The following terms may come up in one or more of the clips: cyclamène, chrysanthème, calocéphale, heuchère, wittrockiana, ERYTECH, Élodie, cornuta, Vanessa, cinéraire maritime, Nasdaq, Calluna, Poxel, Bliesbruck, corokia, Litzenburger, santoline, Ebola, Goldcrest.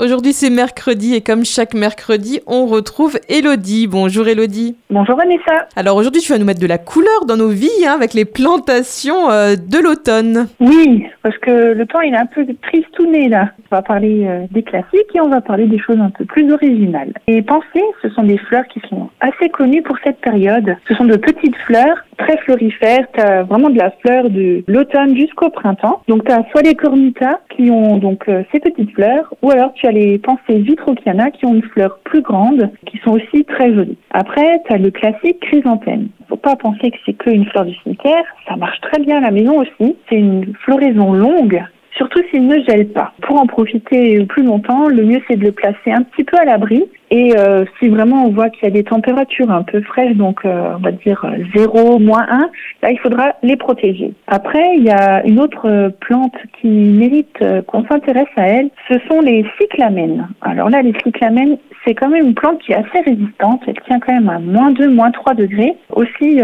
Aujourd'hui, c'est mercredi et comme chaque mercredi, on retrouve Élodie. Bonjour Élodie. Bonjour Vanessa. Alors aujourd'hui, tu vas nous mettre de la couleur dans nos vies hein, avec les plantations de l'automne. Oui, parce que le temps il est un peu tristouné là. On va parler des classiques et on va parler des choses un peu plus originales. Et pensez, ce sont des fleurs qui sont assez connues pour cette période. Ce sont de petites fleurs très florifères. T'as vraiment de la fleur de l'automne jusqu'au printemps. Donc t'as soit les cornuta qui ont donc ces petites fleurs, ou alors tu as les pensées wittrockiana qui ont une fleur plus grande, qui sont aussi très jolies. Après, t'as le classique chrysanthème. Faut pas penser que c'est qu'une fleur du cimetière. Ça marche très bien à la maison aussi. C'est une floraison longue. Surtout s'il ne gèle pas. Pour en profiter plus longtemps, le mieux c'est de le placer un petit peu à l'abri. Et si vraiment on voit qu'il y a des températures un peu fraîches, donc on va dire 0, moins 1, là il faudra les protéger. Après, il y a une autre plante qui mérite qu'on s'intéresse à elle, ce sont les cyclamènes. Alors là, les cyclamènes, c'est quand même une plante qui est assez résistante, elle tient quand même à moins 2, moins 3 degrés, aussi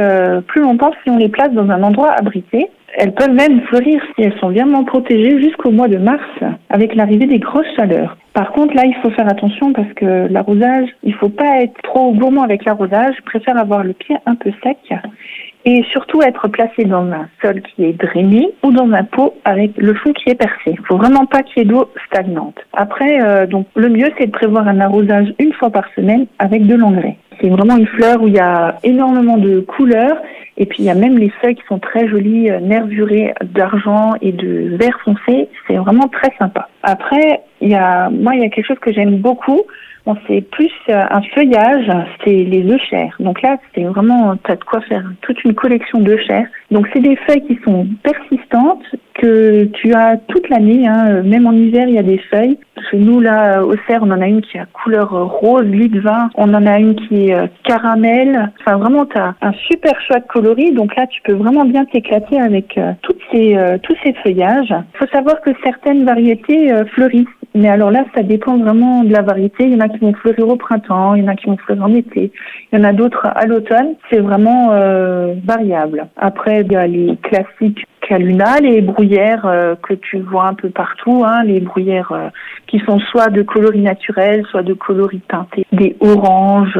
plus longtemps si on les place dans un endroit abrité. Elles peuvent même fleurir si elles sont bien protégées jusqu'au mois de mars avec l'arrivée des grosses chaleurs. Par contre, là, il faut faire attention parce que l'arrosage, il faut pas être trop gourmand avec l'arrosage. Je préfère avoir le pied un peu sec et surtout être placé dans un sol qui est drainé ou dans un pot avec le fond qui est percé. Il faut vraiment pas qu'il y ait d'eau stagnante. Après, donc le mieux, c'est de prévoir un arrosage une fois par semaine avec de l'engrais. C'est vraiment une fleur où il y a énormément de couleurs. Et puis, il y a même les feuilles qui sont très jolies, nervurées d'argent et de vert foncé. C'est vraiment très sympa. Après, il y a quelque chose que j'aime beaucoup. Bon, c'est plus un feuillage, c'est les heuchères. Donc là, c'est vraiment, t'as de quoi faire toute une collection d'heuchères. Donc, c'est des feuilles qui sont persistantes, que tu as toute l'année, hein. Même en hiver, il y a des feuilles. Chez nous, là, au Cerf, on en a une qui a couleur rose, lit de vin. On en a une qui est caramel. Enfin, vraiment, t'as un super choix de coloris. Donc là, tu peux vraiment bien t'éclater avec tous ces feuillages. Faut savoir que certaines variétés fleurissent. Mais alors là, ça dépend vraiment de la variété. Il y en a qui vont fleurir au printemps, il y en a qui vont fleurir en été, il y en a d'autres à l'automne. C'est vraiment variable. Après, il y a les classiques Calluna, les bruyères que tu vois un peu partout, hein, les bruyères qui sont soit de coloris naturels, soit de coloris teintés, des oranges,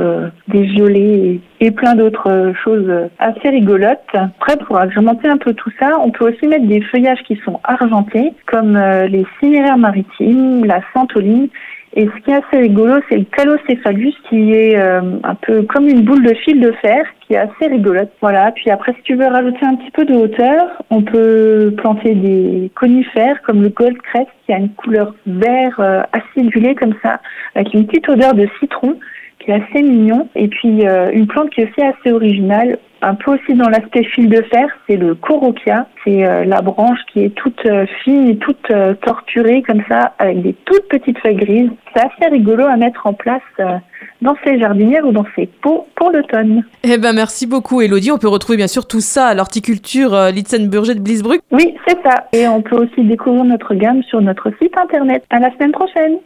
des violets et plein d'autres choses assez rigolotes. Après, pour agrémenter un peu tout ça, on peut aussi mettre des feuillages qui sont argentés, comme les cinéraires maritimes, la santoline. Et ce qui est assez rigolo, c'est le calocéphale qui est un peu comme une boule de fil de fer qui est assez rigolote. Voilà, puis après si tu veux rajouter un petit peu de hauteur, on peut planter des conifères comme le Goldcrest qui a une couleur vert acidulée comme ça, avec une petite odeur de citron qui est assez mignon. Et puis une plante qui est aussi assez originale, un peu aussi dans l'aspect fil de fer, c'est le corokia. C'est la branche qui est toute fine et toute torturée comme ça, avec des toutes petites feuilles grises. C'est assez rigolo à mettre en place dans ses jardinières ou dans ses pots pour l'automne. Eh ben merci beaucoup Élodie. On peut retrouver bien sûr tout ça à l'horticulture Litzenburger de Bliesbruck. Oui, c'est ça. Et on peut aussi découvrir notre gamme sur notre site internet. À la semaine prochaine.